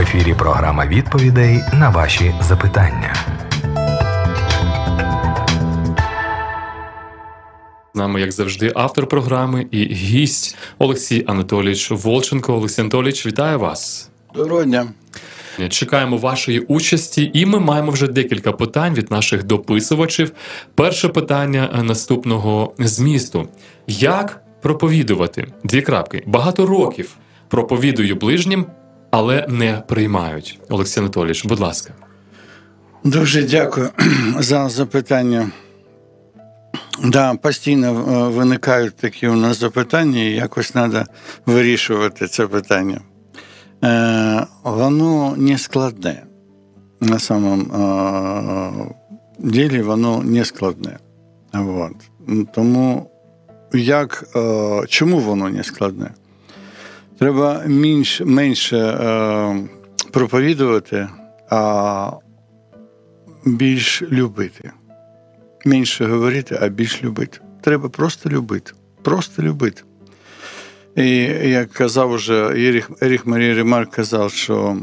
ефірі програма відповідей на ваші запитання. З нами, як завжди, автор програми і гість Олексій Анатолійович Волченко. Олексій Анатолійович, вітаю вас. Доброго дня. Чекаємо вашої участі, і ми маємо вже декілька питань від наших дописувачів. Перше питання наступного змісту. Як проповідувати? Багато років проповідую ближнім, але не приймають. Олексій Анатолійович, будь ласка. Дуже дякую за запитання. Да, постійно виникають такі у нас запитання, і якось треба вирішувати це питання. Воно не складне. На самом ділі воно не складне. Вот. Тому чому воно не складне? Треба менше проповідувати, а більш любити. Менше говорити, а більш любити. Треба просто любити. Просто любити. І як казав уже Еріх Марі Ремарк, казав, що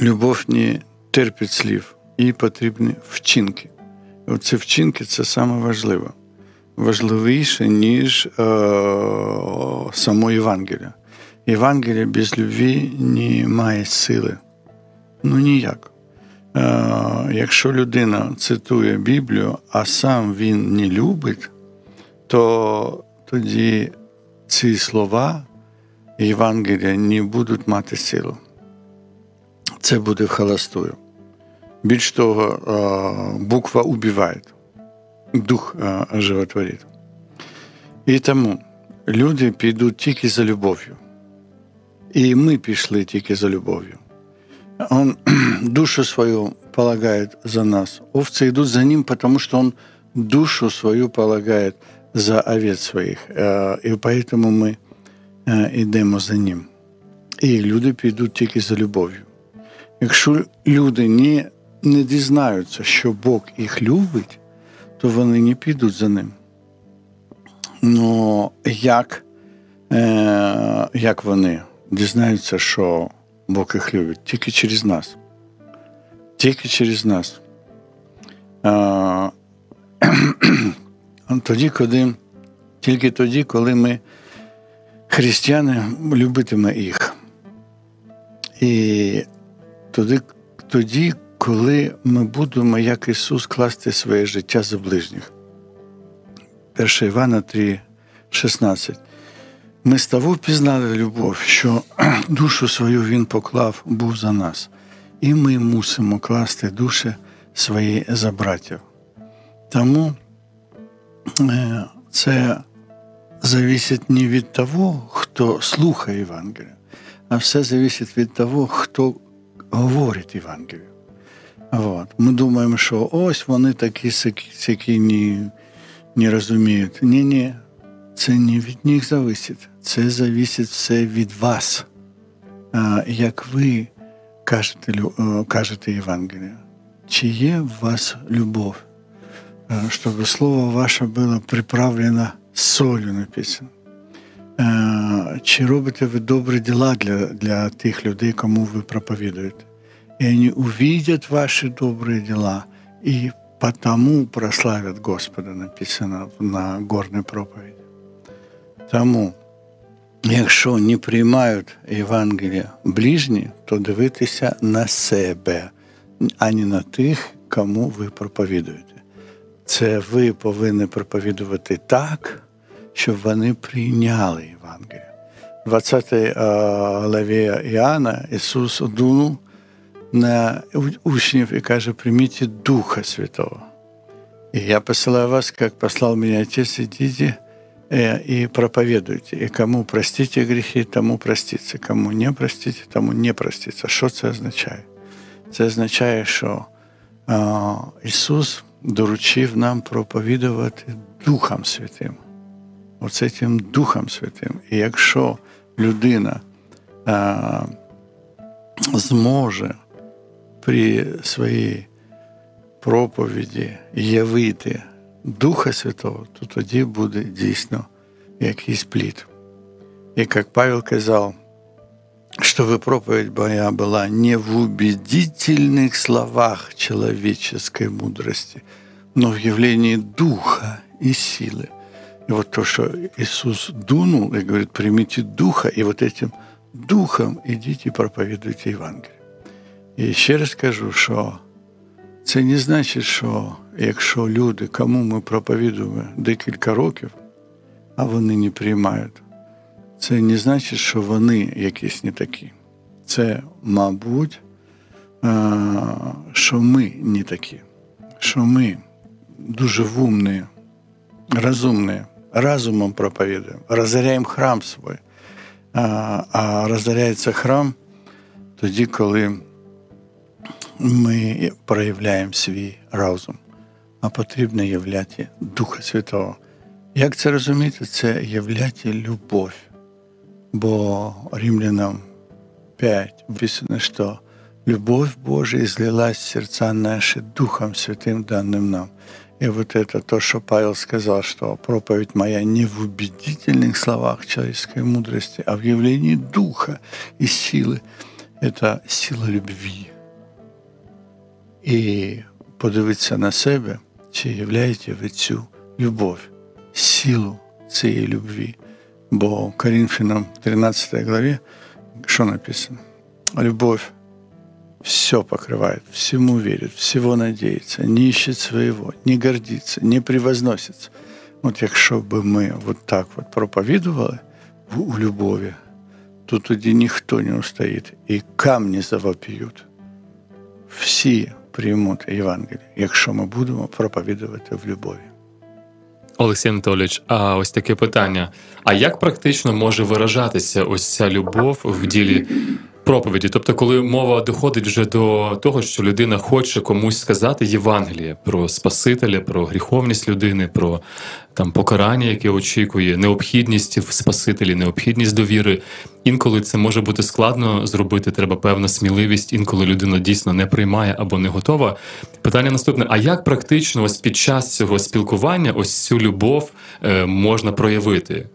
любов не терпить слів, їй потрібні вчинки. Оці вчинки – це саме важливе. Важливіше, ніж само Євангелія. Євангелія без любві не має сили. Ніяк. Якщо людина цитує Біблію, а сам він не любить, то тоді ці слова Євангелія не будуть мати силу. Це буде вхолостую. Більш того, буква убиває, дух животворить. І тому люди підуть тільки за любов'ю. І ми пішли тільки за любов'ю. Он душу свою полагает за нас. Овцы идут за ним, потому что он душу свою полагает за овец своих. И поэтому мы идем за ним. И люди підуть тільки за любов'ю. Якщо люди не дізнаються, що Бог їх любить, то вони не підуть за ним. Но як вони дізнаються, що Бог їх любить? Тільки через нас. Тільки через нас. Тільки тоді, коли ми, християни, любитиме їх. І тоді, коли ми будемо, як Ісус, класти своє життя за ближніх. 1 Івана 3:16. Ми з того пізнали любов, що душу свою Він поклав, був за нас. І ми мусимо класти душі свої за братів. Тому це залежить не від того, хто слухає Євангелія, а все залежить від того, хто говорить Євангелію. Вот. Ми думаємо, що ось вони такі, які не розуміють. Ні. Це не від них залежить. Це залежить все від вас, як ви кажете Євангелію. Чи є в вас любов? Щоб слово ваше було приправлено солью написано. Чи робите ви добрі діла для тих людей, кому ви проповідуєте? І вони увидять ваші добрі діла і потому прославлять Господа, написано на горній проповіді. Тому, якщо не приймають Євангелія ближні, то дивитися на себе, а не на тих, кому ви проповідуєте. Це ви повинні проповідувати так, щоб вони прийняли Євангелія. В 20 главі Іоанна Ісус дунув на учнів і каже: «Прийміть Духа Святого. І я посилаю вас, як послав мене Отець, ідіть и проповедуйте. И кому простите грехи, тому простится. Кому не простите, тому не простится». Що це означає? Це означає, що Ісус доручив нам проповідувати Духом Святим. Оце цим Духом Святим. І якщо людина зможе при своїй проповіді явити Духа Святого, то тоді буде дійсно якийсь плід. І як Павел казав, чтобы проповедь моя была не в убедительных словах человеческой мудрости, но в явлении духа и силы. И вот то, что Иисус дунул и говорит, примите духа, и вот этим духом идите и проповедуйте Евангелие. І ще раз кажу, що це не значить, що якщо люди, кому ми проповідуємо декілька років, а вони не приймають, це не значить, що вони якісь не такі. Це, мабуть, що ми не такі, що ми дуже вумні, розумні, разумом проповідуємо, розоряємо храм свій. А розоряється храм тоді, коли ми проявляємо свій розум, а потрібно являти Духа Святого. Як це розуміти? Це являти любов. Бо Римлянам 5 написано, що любов Божа излилась в серця наші Духом Святим, даним нам. І вот это то, що Павел сказав, що проповідь моя не в убедительних словах человеческой мудрости, а в явлении Духа і сили. Это сила любви. І подивитися на себе, чи являєте ви цю любов, силу цієї любві. Бо Коринфянам 13 главі, що написано? Любов все покриває, всьому вірить, всього надіється, не іщить свого, не гордиться, не превозноситься. От якщо б ми от так от проповідували у любові, то тоді ніхто не устоїть і камні завопіють. Всі приймуть Євангеліє, якщо ми будемо проповідувати в любові. Олексій Анатолійович, а ось таке питання. А як практично може виражатися ось ця любов в ділі проповіді? Тобто, коли мова доходить вже до того, що людина хоче комусь сказати Євангеліє про Спасителя, про гріховність людини, про там покарання, яке очікує, необхідність в Спасителі, необхідність довіри. Інколи це може бути складно зробити, треба певна сміливість, інколи людина дійсно не приймає або не готова. Питання наступне, а як практично ось під час цього спілкування ось цю любов можна проявити?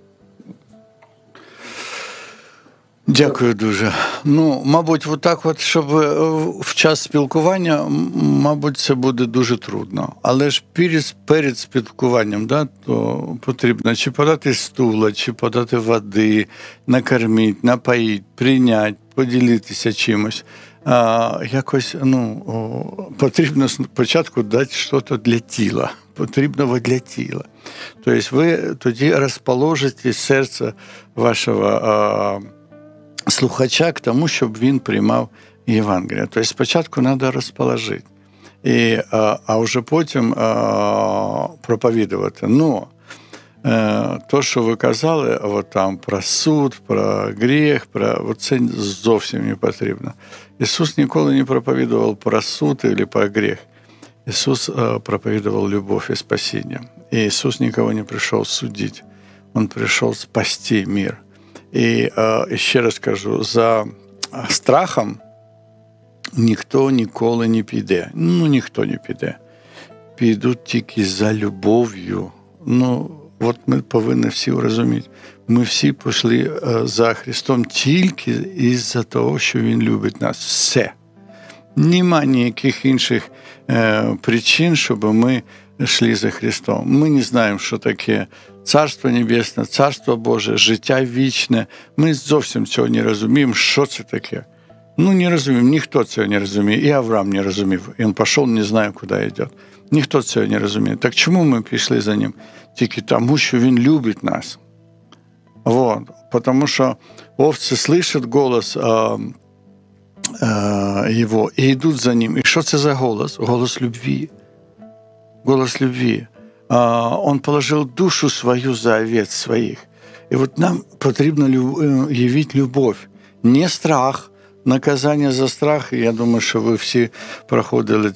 Дякую дуже. Мабуть, отак от, щоб в час спілкування, мабуть, це буде дуже трудно. Але ж перед спілкуванням, то потрібно чи подати стула, чи подати води, накормити, напоїти, прийняти, поділитися чимось. Якось, потрібно спочатку дати щось для тіла, потрібного для тіла. Тобто ви тоді розположите серце вашого слухача к тому, щоб він приймав Євангеліє. Тобто спочатку треба розположити, а вже потім проповідувати. Но то, що ви казали там, про суд, про гріх, це зовсім не потрібно. Ісус ніколи не проповідував про суд або про гріх. Ісус проповідував любов і спасіння. І Ісус нікого не прийшов судити. Він прийшов спасти мир. І ще раз кажу, за страхом ніхто ніколи не піде. Ніхто не піде. Підуть тільки за любов'ю. Ми повинні всі розуміти. Ми всі пішли за Христом тільки із-за того, що Він любить нас. Все. Нема ніяких інших причин, щоб ми йшли за Христом. Ми не знаємо, що таке Царство Небесне, Царство Боже, життя вічне. Ми зовсім цього не розуміємо, що це таке. Не розуміємо, ніхто цього не розуміє. І Авраам не розумів. Він пішов, не знає, куди йде. Ніхто цього не розуміє. Так чому ми пішли за ним? Тільки тому, що він любить нас. Вот. Потому що овці слышать голос його і йдуть за ним. І що це за голос? Голос любви. Голос любви. Он положил душу свою за овец своих. И вот нам потрібно явить любов. Не страх, наказання за страх. Я думаю, що ви всі проходили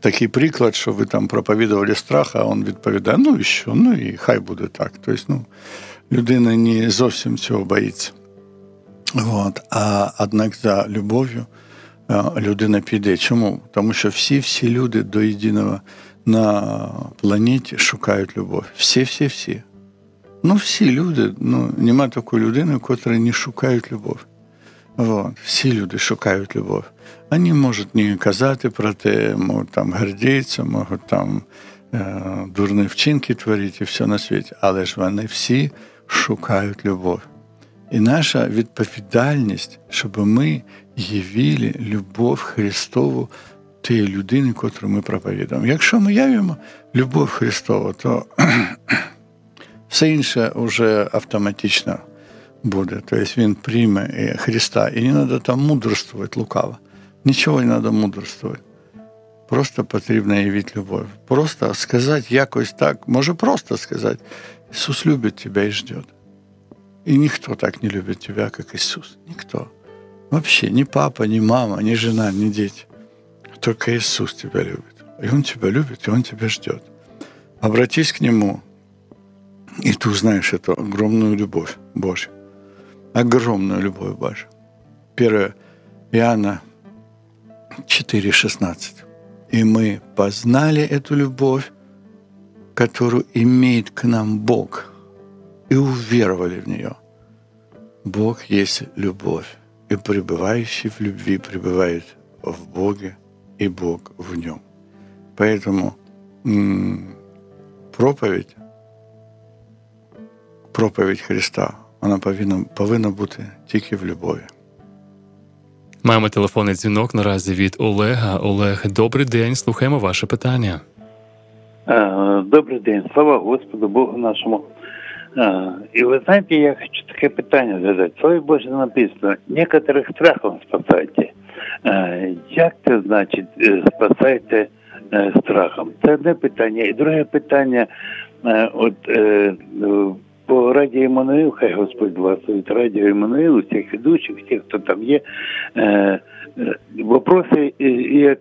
такий приклад, що ви там проповідували страх, а він відповідає, і що, і хай буде так. Тобто, людина не зовсім цього боїться. Вот. А однак за любов'ю людина піде. Чому? Тому що всі люди до єдиного на планеті шукають любов. Всі. Ну, всі люди, ну, нема такої людини, котра не шукають любов. Вот. Всі люди шукають любов. Вони можуть не казати про те, можуть там гордитися, можуть там дурні вчинки творити і все на світі. Але ж вони всі шукають любов. І наша відповідальність, щоб ми явили любов Христову тієї людини, котру ми проповідуємо. Якщо ми явимо любов Христову, то все інше вже автоматично буде. Тобто він прийме Христа. І не треба там мудрствувати лукаво. Нічого не треба мудрствувати. Просто потрібно явити любов. Просто сказати якось так, може просто сказати, Ісус любить тебе і ждет. И никто так не любит тебя, как Иисус. Никто. Вообще ни папа, ни мама, ни жена, ни дети. Только Иисус тебя любит. И Он тебя любит, и Он тебя ждет. Обратись к Нему, и ты узнаешь эту огромную любовь Божью. Огромную любовь Божью. 1 Иоанна 4,16. «И мы познали эту любовь, которую имеет к нам Бог». И уверовали в нее. Бог есть любовь, и пребывающий в любви пребывает в Боге, и Бог в нем. Поэтому проповедь Христа, вона повинна бути тільки в любові. Маємо телефонний дзвінок наразі від Олега. Олег, добрий день, слухаємо ваше питання. Добрий день, слава Господу Богу нашому. И вы знаете, я хочу такое питание задать. В Слове Божьем написано, некоторых страхом спасайте. Як це значить спасайте страхом? Це одне питання. І друге питання, по Радіо Іммануїл, хай Господь благословить Радіо Іммануїл, усіх ведучих, всіх, хто там є, вопроси і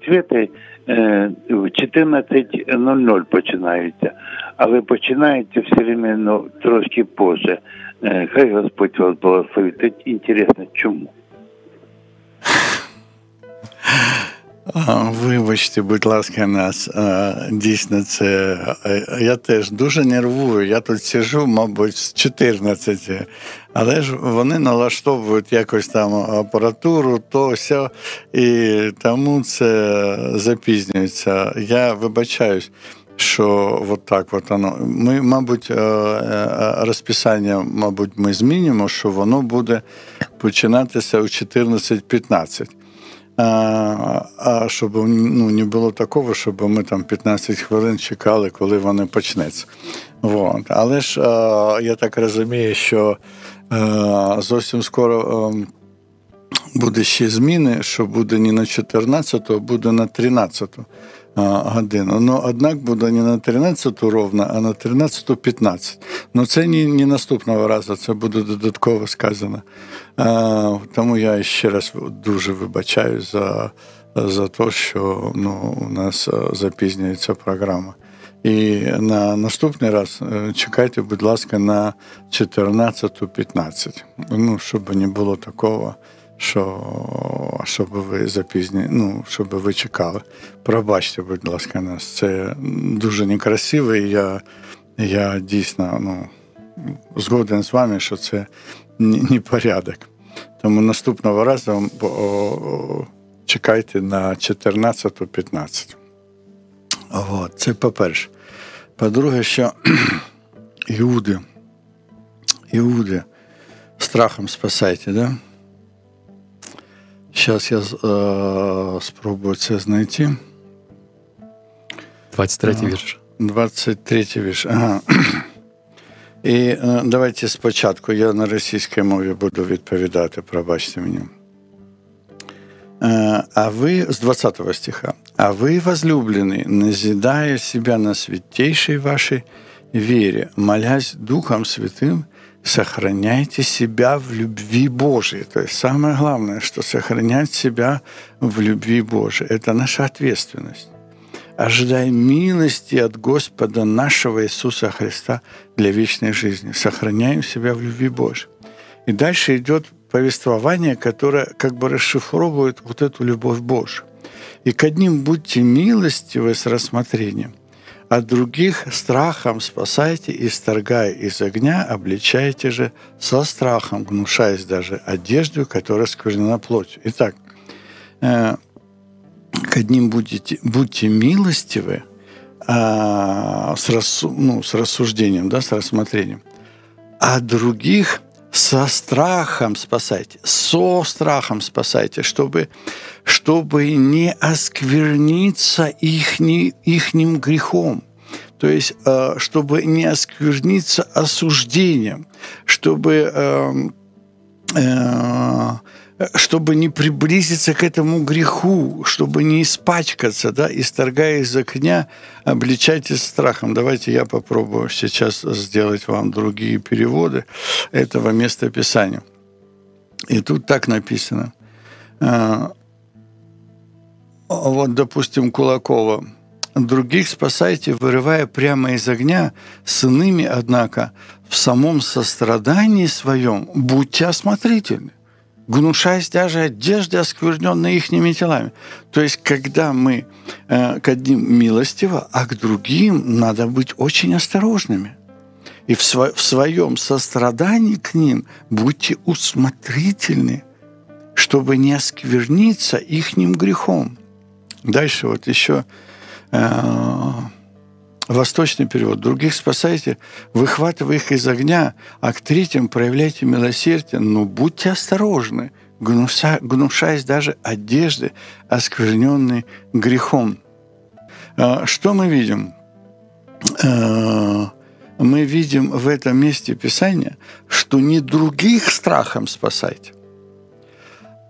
відповіді в 14:00 починаються, але починаються все время, ну, трошки позже. Хай Господь вас благословить. Це інтересно, чому? Вибачте, будь ласка, нас. Дійсно, це... Я теж дуже нервую. Я тут сижу, мабуть, з 14. Але ж вони налаштовують якось там апаратуру, то, сьо. І тому це запізнюється. Я вибачаюсь, що от так от воно. Ми, мабуть, розписання, мабуть, ми змінимо, що воно буде починатися о 14:15. А щоб, ну, не було такого, щоб ми там 15 хвилин чекали, коли вони почнеться. Вот. Але ж я так розумію, що зовсім скоро буде ще зміни, що буде не на 14, а буде на 13 годину. Ну, однак буде не на 13 ровно, а на 13:15. Ну, це не наступного разу, це буде додатково сказано. Тому я ще раз дуже вибачаю за те, що, ну, у нас запізнюється програма. І на наступний раз чекайте, будь ласка, на 14:15. Ну, щоб не було такого, щоб ви запізні, ну, щоб ви чекали. Пробачте, будь ласка, нас. Це дуже некрасиво, і я дійсно, ну, згоден з вами, що це непорядок. Тому наступного разу чекайте на 14:15. От, це по-перше. По-друге, що іуди страхом спасайте, да? Зараз я спробую це знайти. 23-й вірш. 23-й вірш, ага. І давайте спочатку, я на російській мові буду відповідати, пробачте мені. А ви, з 20 стиха. «А ви, возлюблені, назидая себя на святейшей вашей вере, молясь Духом Святым, сохраняйте себя в любви Божьей». То есть самое главное, что сохранять себя в любви Божьей. Это наша ответственность. «Ожидай милости от Господа нашего Иисуса Христа для вечной жизни». Сохраняем себя в любви Божьей. И дальше идет повествование, которое как бы расшифровывает вот эту любовь Божью. «И к одним будьте милостивы с рассмотрением, а других страхом спасайте, исторгая из огня, обличайте же со страхом, гнушаясь даже одежду, которая сквернена плотью. Итак, к одним будьте милостивы с рассуждением, да, с рассмотрением, а других со страхом спасайте, чтобы не оскверниться ихним грехом, то есть чтобы не оскверниться осуждением, чтобы не приблизиться к этому греху, чтобы не испачкаться, да, исторгая из огня, обличайтесь страхом. Давайте я попробую сейчас сделать вам другие переводы этого места Писания. И тут так написано. Вот, допустим, Кулакова. «Других спасайте, вырывая прямо из огня, с иными, однако, в самом сострадании своем будьте осмотрительны, гнушаясь даже одежды, оскверненной ихними телами». То есть, когда мы к одним милостиво, а к другим надо быть очень осторожными. И в своем сострадании к ним будьте усмотрительны, чтобы не оскверниться ихним грехом. Дальше вот еще восточный перевод. «Других спасайте, выхватывая их из огня, а к третьим проявляйте милосердие, но будьте осторожны, гнушаясь даже одежды, оскверненной грехом». Что мы видим? Мы видим в этом месте Писания, что не других страхом спасайте,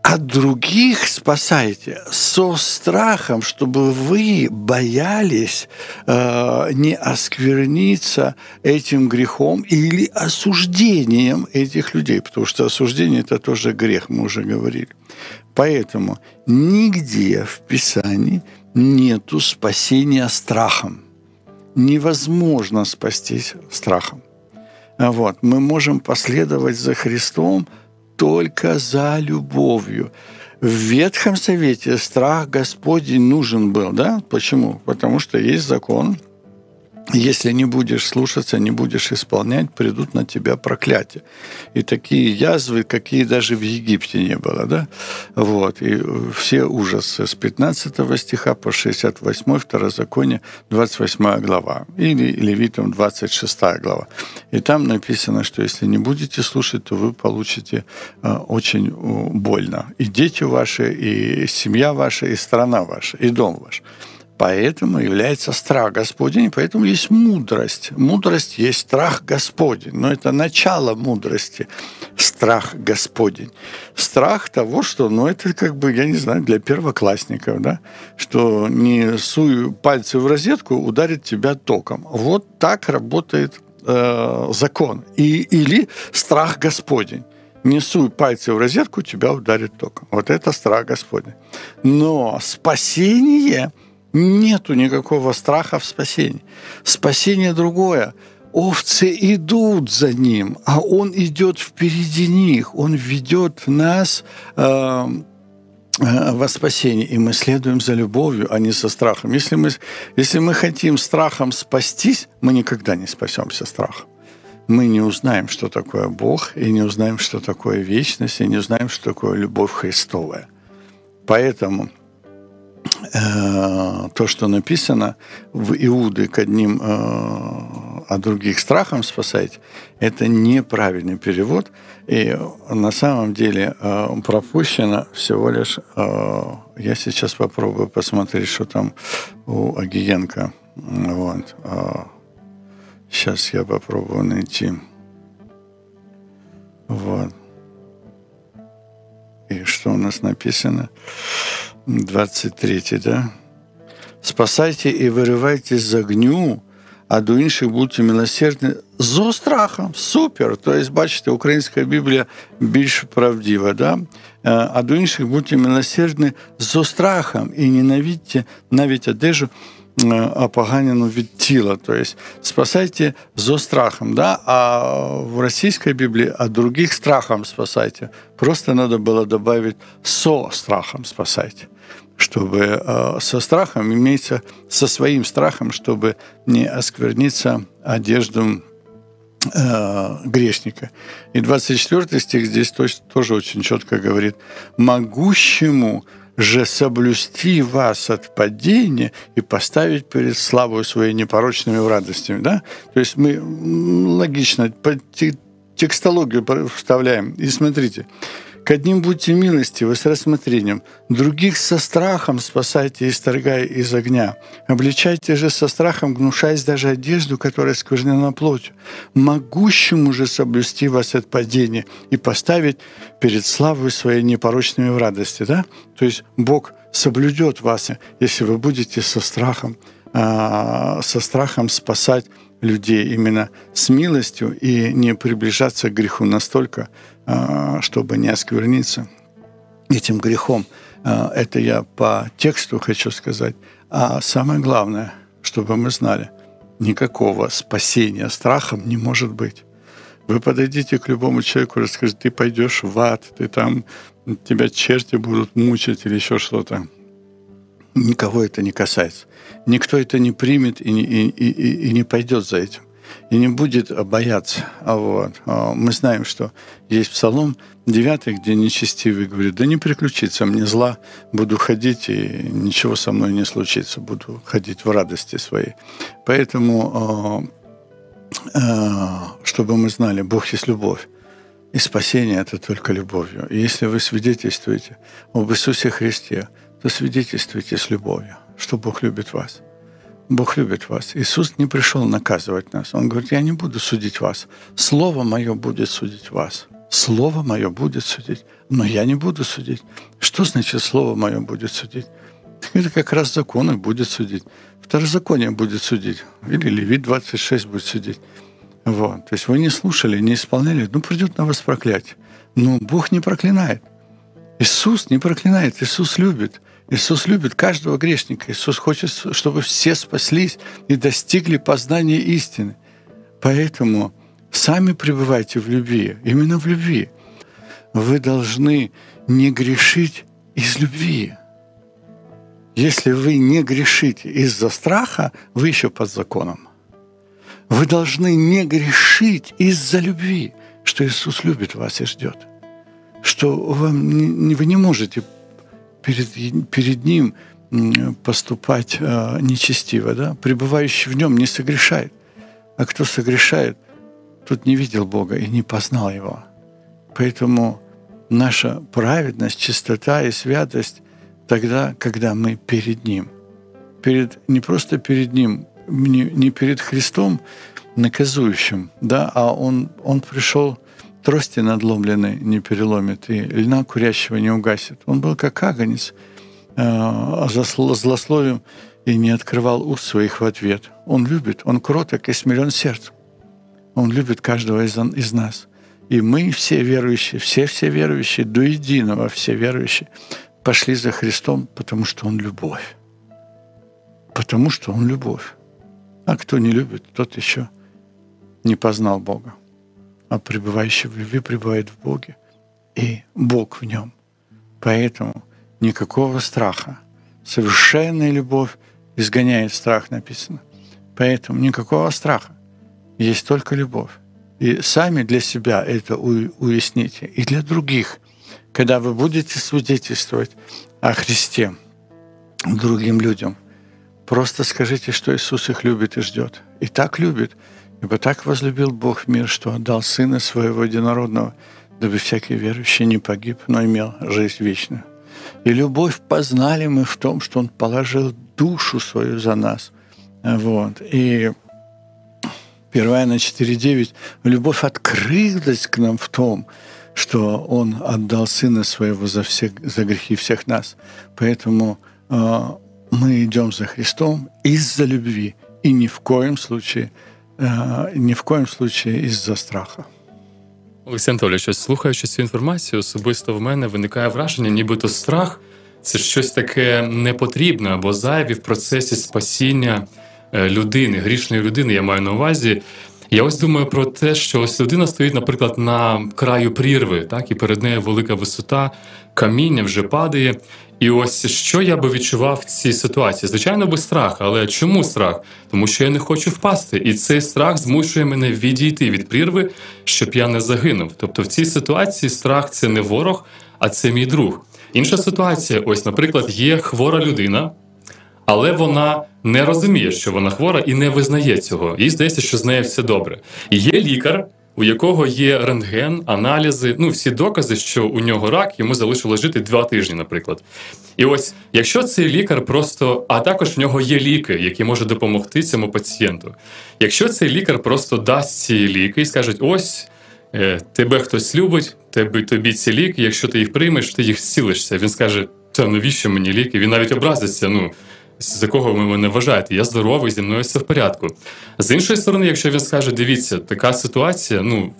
а других спасайте со страхом, чтобы вы боялись не оскверниться этим грехом или осуждением этих людей, потому что осуждение – это тоже грех, мы уже говорили. Поэтому нигде в Писании нету спасения страхом. Невозможно спастись страхом. Вот. Мы можем последовать за Христом только за любовью. В Ветхом Завете страх Господень нужен был. Да? Почему? Потому что есть закон. Если не будешь слушаться, не будешь исполнять, придут на тебя проклятия. И такие язвы, какие даже в Египте не было. Да? Вот. И все ужасы с 15 стиха по 68, Второзаконие, 28 глава. Или Левитам 26 глава. И там написано, что если не будете слушать, то вы получите очень больно. И дети ваши, и семья ваша, и страна ваша, и дом ваш. Поэтому является страх Господень, поэтому есть мудрость. Мудрость есть страх Господень, но это начало мудрости. Страх Господень. Страх того, что, ну, это как бы, я не знаю, для первоклассников, да, что не суй пальцы в розетку, ударит тебя током. Вот так работает закон. Или страх Господень. Не суй пальцы в розетку, тебя ударит током. Вот это страх Господень. Но спасение... Нету никакого страха в спасении. Спасение другое. Овцы идут за ним, а он идет впереди них. Он ведет нас во спасение. И мы следуем за любовью, а не со страхом. Если мы хотим страхом спастись, мы никогда не спасемся страхом. Мы не узнаем, что такое Бог, и не узнаем, что такое вечность, и не узнаем, что такое любовь Христовая. Поэтому... то, что написано в Иуды к одним, а других страхом спасайте, это неправильный перевод. И на самом деле пропущено всего лишь... Я сейчас попробую посмотреть, что там у Агиенко. Вот. Сейчас я попробую найти. Вот. И что у нас написано? 23, да? «Спасайте и вырывайтесь з огню, а до інших будьте милосердні зо страхом». Супер! Тобто, бачите, українська Біблія більш правдива, да? «А до інших будьте милосердні зо страхом і ненавидьте навіть одежу, опоганену від тіла. То есть спасайте зо страхом, да? А в російській Біблії «а других страхом спасайте». Просто надо было добавить «со страхом спасайте», чтобы со страхом, имеется со своим страхом, чтобы не оскверниться одежду грешника. И 24 стих здесь тоже очень четко говорит: «Могущему же соблюсти вас от падения и поставить перед славою своей непорочными радостями». Да? То есть мы логично текстологию вставляем. И смотрите: «К одним будьте милостивы с рассмотрением, других со страхом спасайте, исторгая из огня. Обличайте же со страхом, гнушаясь даже одежду, которая сквернена плотью. Могущему же соблюсти вас от падения и поставить перед славою своей непорочными в радости». Да? То есть Бог соблюдет вас, если вы будете со страхом спасать людей, именно с милостью, и не приближаться к греху настолько, чтобы не оскверниться этим грехом. Это я по тексту хочу сказать. А самое главное, чтобы мы знали, никакого спасения страхом не может быть. Вы подойдите к любому человеку и расскажете: ты пойдешь в ад, ты там, тебя черти будут мучить или еще что-то. Никого это не касается. Никто это не примет и не пойдет за этим. И не будет бояться. Вот. Мы знаем, что есть Псалом 9, где нечестивый говорит: да не приключится мне зла, буду ходить, и ничего со мной не случится, буду ходить в радости своей. Поэтому, чтобы мы знали, Бог есть любовь. И спасение — это только любовью. И если вы свидетельствуете об Иисусе Христе, то свидетельствуйте с любовью, что Бог любит вас. Бог любит вас. Иисус не пришел наказывать нас. Он говорит: я не буду судить вас. Слово мое будет судить вас. Слово мое будет судить, но я не буду судить. Что значит слово мое будет судить? Это как раз закон и будет судить. Второзаконие будет судить. Или Левит 26 будет судить. Вот. То есть вы не слушали, не исполняли, придет на вас проклятие. Но Бог не проклинает. Иисус не проклинает, Иисус любит. Иисус любит каждого грешника. Иисус хочет, чтобы все спаслись и достигли познания истины. Поэтому сами пребывайте в любви, именно в любви. Вы должны не грешить из любви. Если вы не грешите из-за страха, вы еще под законом. Вы должны не грешить из-за любви, что Иисус любит вас и ждет, что вы не можете перед Ним поступать нечестиво. Да? Пребывающий в Нем не согрешает. А кто согрешает, тот не видел Бога и не познал Его. Поэтому наша праведность, чистота и святость тогда, когда мы перед Ним. Не просто перед Ним, не перед Христом наказующим, да? А Он пришел... Трости надломлены не переломит, и льна курящего не угасит. Он был как агнец, злословим и не открывал уст своих в ответ. Он любит, он кроток и смирен сердцем. Он любит каждого из нас. И мы все верующие, до единого все верующие, пошли за Христом, потому что Он любовь. Потому что Он любовь. А кто не любит, тот еще не познал Бога. А пребывающий в любви пребывает в Боге, и Бог в нем. Поэтому никакого страха. Совершенная любовь изгоняет страх, написано. Поэтому никакого страха. Есть только любовь. И сами для себя это уясните. И для других. Когда вы будете свидетельствовать о Христе другим людям, просто скажите, что Иисус их любит и ждет. И так любит. «Ибо так возлюбил Бог мир, что отдал Сына Своего Единородного, дабы всякий верующий не погиб, но имел жизнь вечную. И любовь познали мы в том, что Он положил душу свою за нас». Вот. И 1 Иоанна 4,9: «Любовь открылась к нам в том, что Он отдал Сына Своего за грехи всех нас». Поэтому мы идем за Христом из-за любви и ни в коєм случаї із-за страха. Олексій Анатолійович, слухаючи цю інформацію, особисто в мене виникає враження, нібито страх це щось таке непотрібне або зайве в процесі спасіння людини, грішної людини, я маю на увазі. Я ось думаю про те, що ось людина стоїть, наприклад, на краю прірви, так, і перед нею велика висота, каміння вже падає. І ось що я би відчував в цій ситуації? Звичайно, би страх. Але чому страх? Тому що я не хочу впасти. І цей страх змушує мене відійти від прірви, щоб я не загинув. Тобто в цій ситуації страх – це не ворог, а це мій друг. Інша ситуація, ось, наприклад, є хвора людина, але вона не розуміє, що вона хвора і не визнає цього. Їй здається, що з нею все добре. І є лікар, у якого є рентген, аналізи, ну, всі докази, що у нього рак, йому залишилось жити 2 тижні, наприклад. І ось, якщо цей лікар просто, а також в нього є ліки, які можуть допомогти цьому пацієнту, якщо цей лікар просто дасть ці ліки і скаже, ось, тебе хтось любить, тобі ці ліки, якщо ти їх приймеш, ти їх зцілишся. Він скаже, та навіщо мені ліки? Він навіть образиться, ну, за кого ви мене вважаєте? Я здоровий, зі мною все в порядку. З іншої сторони, якщо він скаже, дивіться, така ситуація, ну,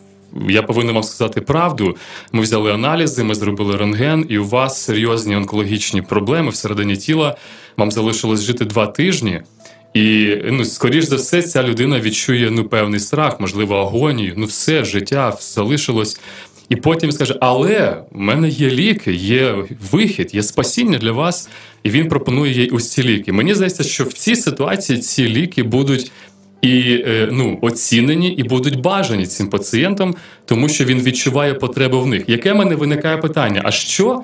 я повинен вам сказати правду, ми взяли аналізи, ми зробили рентген, і у вас серйозні онкологічні проблеми всередині тіла, вам залишилось жити 2 тижні, і, ну, скоріш за все, ця людина відчує, ну, певний страх, можливо, агонію, ну, все, життя залишилось. І потім скаже, але в мене є ліки, є вихід, є спасіння для вас, і він пропонує їй ось ці ліки. Мені здається, що в цій ситуації ці ліки будуть і, ну, оцінені, і будуть бажані цим пацієнтам, тому що він відчуває потребу в них. Яке в мене виникає питання, а що,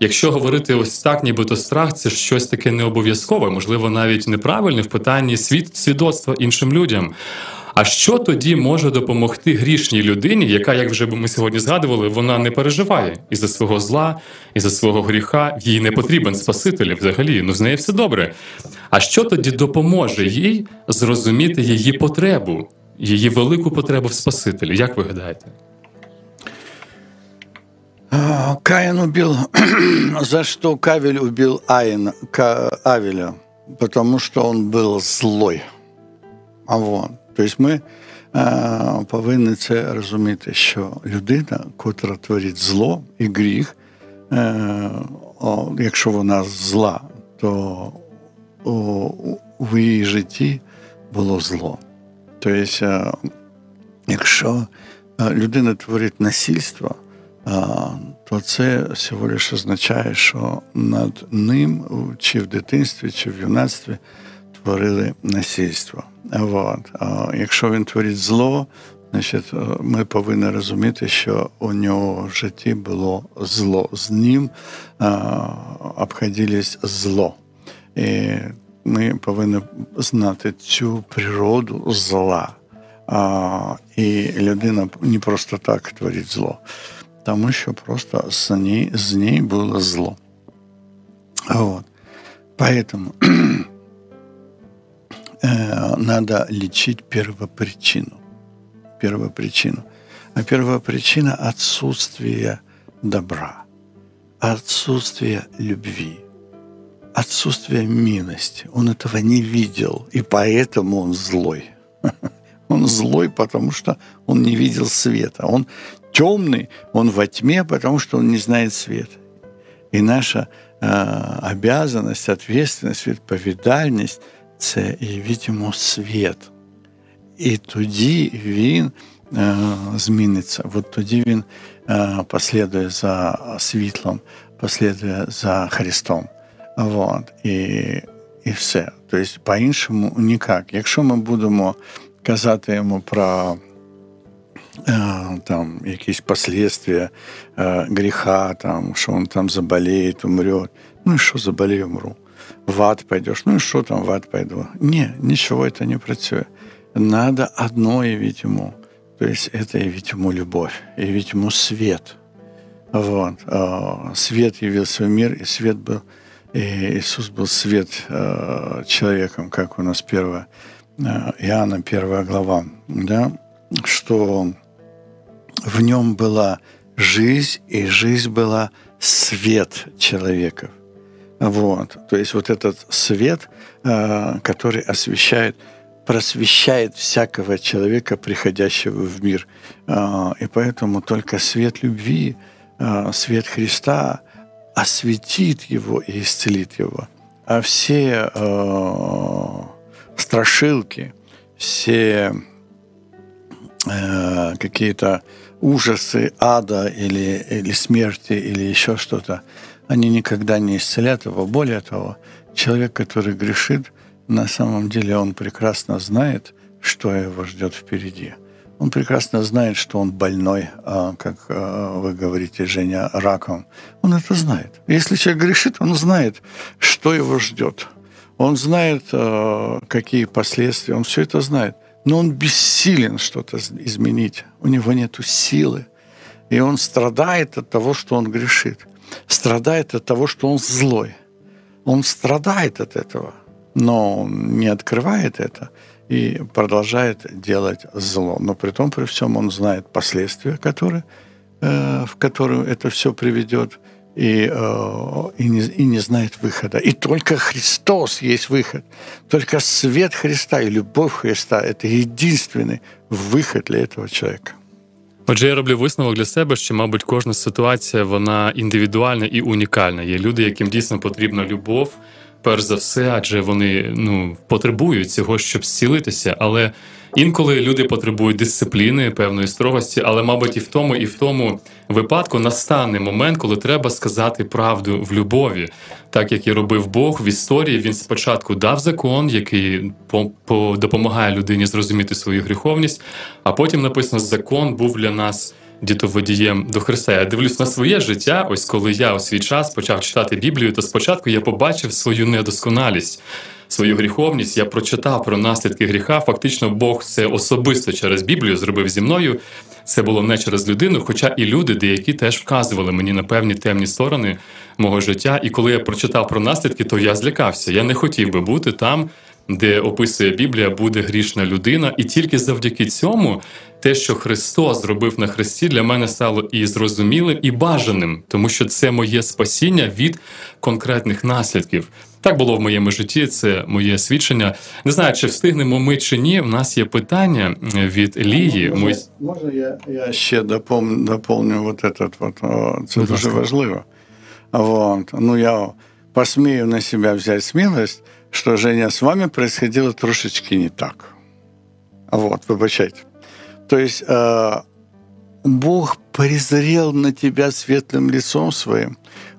якщо говорити ось так, нібито страх, це щось таке необов'язкове, можливо, навіть неправильне в питанні свідоцтва іншим людям. А що тоді може допомогти грішній людині, яка, як вже ми сьогодні згадували, вона не переживає із-за свого зла, із-за свого гріха, їй не потрібен спаситель взагалі, ну з нею все добре. А що тоді допоможе їй зрозуміти її потребу, її велику потребу в спасителі? Як ви гадаєте? Каїн убив, за що Кавель убив Авеля? Тому що він був злой. А вон. Тобто ми повинні це розуміти, що людина, котра творить зло і гріх, якщо вона зла, то в її житті було зло. Тобто, якщо людина творить насильство, то це всього лише означає, що над ним чи в дитинстві, чи в юнацтві творили насильство. Вот. А якщо він творить зло, значить, ми повинні розуміти, що у нього в житті було зло. З ним обходилось зло. І ми повинні знати цю природу зла. І людина не просто так творить зло, тому що просто з неї було зло. Вот. Поэтому надо лечить первопричину. Первопричину. А первопричина – отсутствие добра, отсутствие любви, отсутствие милости. Он этого не видел, и поэтому он злой. Он злой, потому что он не видел света. Он темный, он во тьме, потому что он не знает света. И наша обязанность, ответственность, відповідальність – це явіть йому світ. І тоді він зміниться. От тоді він послідує за світлом, послідує за Христом. Вот. І все. Тобто, по-іншому ніяк. Якщо ми будемо казати йому про там, якісь послідствия гріха, там, що він там заболіє, умре. Ну і що заболіє, умру. В ад пойдешь. Ну и что там, в ад пойду? Не, ничего это не працюет. Надо одно явить ему. То есть это явить ему любовь, явить ему свет. Вот. Свет явился в мир, и свет был, и Иисус был свет человеком, как у нас 1 Иоанна, 1 глава, да? Что в нем была жизнь, и жизнь была свет человеков. Вот. То есть вот этот свет, который освещает, просвещает всякого человека, приходящего в мир. И поэтому только свет любви, свет Христа, осветит его и исцелит его. А все страшилки, все какие-то ужасы ада или смерти, или еще что-то, они никогда не исцелят его. Более того, человек, который грешит, на самом деле он прекрасно знает, что его ждет впереди. Он прекрасно знает, что он больной, как вы говорите, Женя, раком. Он это знает. Если человек грешит, он знает, что его ждет. Он знает, какие последствия, он все это знает. Но он бессилен что-то изменить. У него нет силы. И он страдает от того, что он грешит. Страдает от того, что он злой. Он страдает от этого, но он не открывает это и продолжает делать зло. Но при том, при всем, он знает последствия, в которые это все приведет, и не знает выхода. И только Христос есть выход. Только свет Христа и любовь Христа – это единственный выход для этого человека. Отже, я роблю висновок для себе, що, мабуть, кожна ситуація, вона індивідуальна і унікальна. Є люди, яким дійсно потрібна любов, перш за все, адже вони, потребують цього, щоб зцілитися. Але інколи люди потребують дисципліни, певної строгості, але, мабуть, і в тому випадку настане момент, коли треба сказати правду в любові. Так, як і робив Бог в історії, він спочатку дав закон, який допомагає людині зрозуміти свою гріховність, а потім написано, закон був для нас дітоводієм до Христа. Я дивлюсь на своє життя, ось коли я у свій час почав читати Біблію, то спочатку я побачив свою недосконалість, свою гріховність, я прочитав про наслідки гріха, фактично Бог це особисто через Біблію зробив зі мною, це було не через людину, хоча і люди деякі теж вказували мені на певні темні сторони мого життя, і коли я прочитав про наслідки, то я злякався, я не хотів би бути там, де описує Біблія, буде грішна людина, і тільки завдяки цьому те, що Христос зробив на хресті, для мене стало і зрозумілим, і бажаним, тому що це моє спасіння від конкретних наслідків. Так було в моєму житті, це моє свідчення. Не знаю, чи встигнемо ми чи ні, в нас є питання від Лії. Можна я ще доповню це будь дуже ласка. Важливо. Я посмію на себе взяти смілость, что, Женя, с вами происходило трошечки не так. Выбачайте. То есть Бог презрел на тебя светлым лицом своим,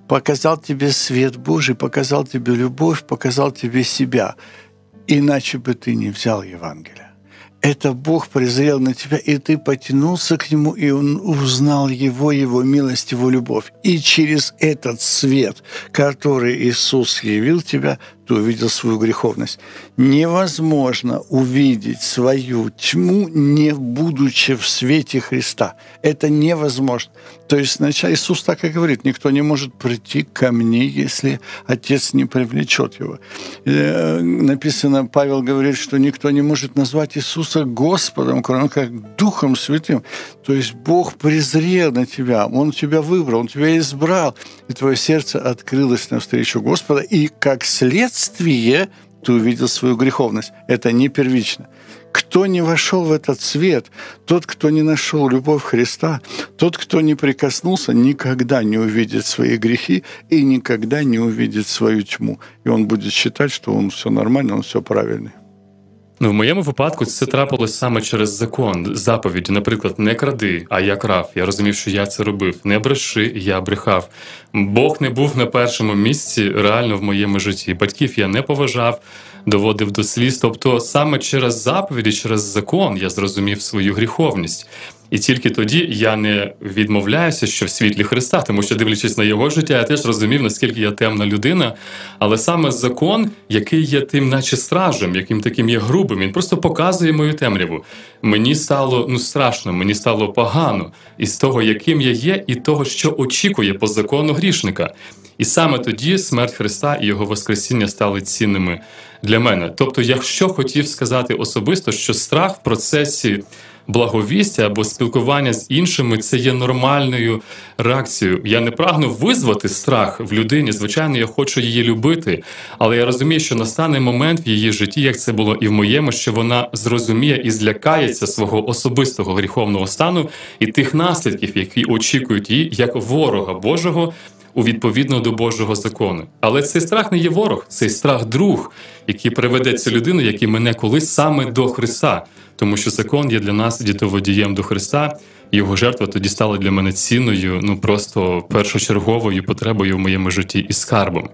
показал тебе свет Божий, показал тебе любовь, показал тебе себя. Иначе бы ты не взял Евангелие. Это Бог презрел на тебя, и ты потянулся к Нему, и Он узнал Его милость, Его любовь. И через этот свет, который Иисус явил тебя, ты увидел свою греховность. Невозможно увидеть свою тьму, не будучи в свете Христа. Это невозможно. То есть сначала Иисус так и говорит, никто не может прийти ко мне, если Отец не привлечет его. Написано, Павел говорит, что никто не может назвать Иисуса Господом, кроме как Духом Святым. То есть Бог презрел на тебя, Он тебя выбрал, Он тебя избрал, и твое сердце открылось навстречу Господа, и как следствие ты увидел свою греховность. Это не первично. Кто не вошел в этот свет, тот, кто не нашел любовь Христа, тот, кто не прикоснулся, никогда не увидит свои грехи и никогда не увидит свою тьму. И он будет считать, что он все нормально, он все правильный. В моєму випадку це трапилось саме через закон, заповіді. Наприклад, не кради, а я крав. Я розумів, що я це робив. Не бреши, я брехав. Бог не був на першому місці реально в моєму житті. Батьків я не поважав, доводив до сліз. Тобто саме через заповіді, через закон я зрозумів свою гріховність. І тільки тоді я не відмовляюся, що в світлі Христа, тому що, дивлячись на його життя, я теж розумів, наскільки я темна людина, але саме закон, який є тим наче стражем, яким таким є грубим, він просто показує мою темряву. Мені стало страшно, мені стало погано із того, яким я є, і того, що очікує по закону грішника. І саме тоді смерть Христа і його воскресіння стали цінними для мене. Тобто, я хотів сказати особисто, що страх в процесі благовістя або спілкування з іншими, це є нормальною реакцією. Я не прагну визвати страх в людині, звичайно, я хочу її любити, але я розумію, що настане момент в її житті, як це було і в моєму, що вона зрозуміє і злякається свого особистого гріховного стану і тих наслідків, які очікують її як ворога Божого, у відповідно до Божого закону. Але цей страх не є ворог, цей страх – друг, який приведе цю людину, який мене колись саме до Христа. Тому що закон є для нас дітоводієм до Христа, і його жертва тоді стала для мене цінною, ну просто першочерговою потребою в моєму житті і скарбом.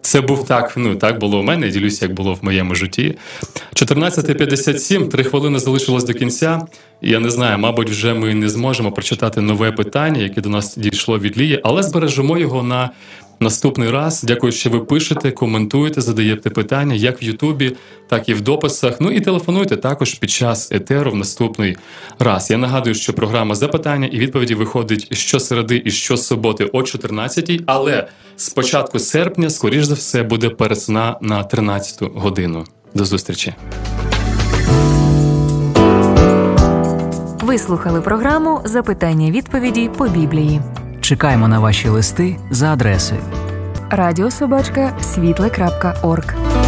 Це був так, так було у мене, я ділюся, як було в моєму житті. 14:57, 3 хвилини залишилось до кінця. Я не знаю, мабуть, вже ми не зможемо прочитати нове питання, яке до нас дійшло від Лії, але збережемо його на наступний раз. Дякую, що ви пишете, коментуєте, задаєте питання, як в Ютубі, так і в дописах. Ну і телефонуйте також під час етеру в наступний раз. Я нагадую, що програма «Запитання і відповіді» виходить щосереди і щосуботи о 14-й, але з початку серпня, скоріш за все, буде пересна на 13-ту годину. До зустрічі. Ви слухали програму «Запитання і відповіді по Біблії». Чекаємо на ваші листи за адресою radio@svitle.org.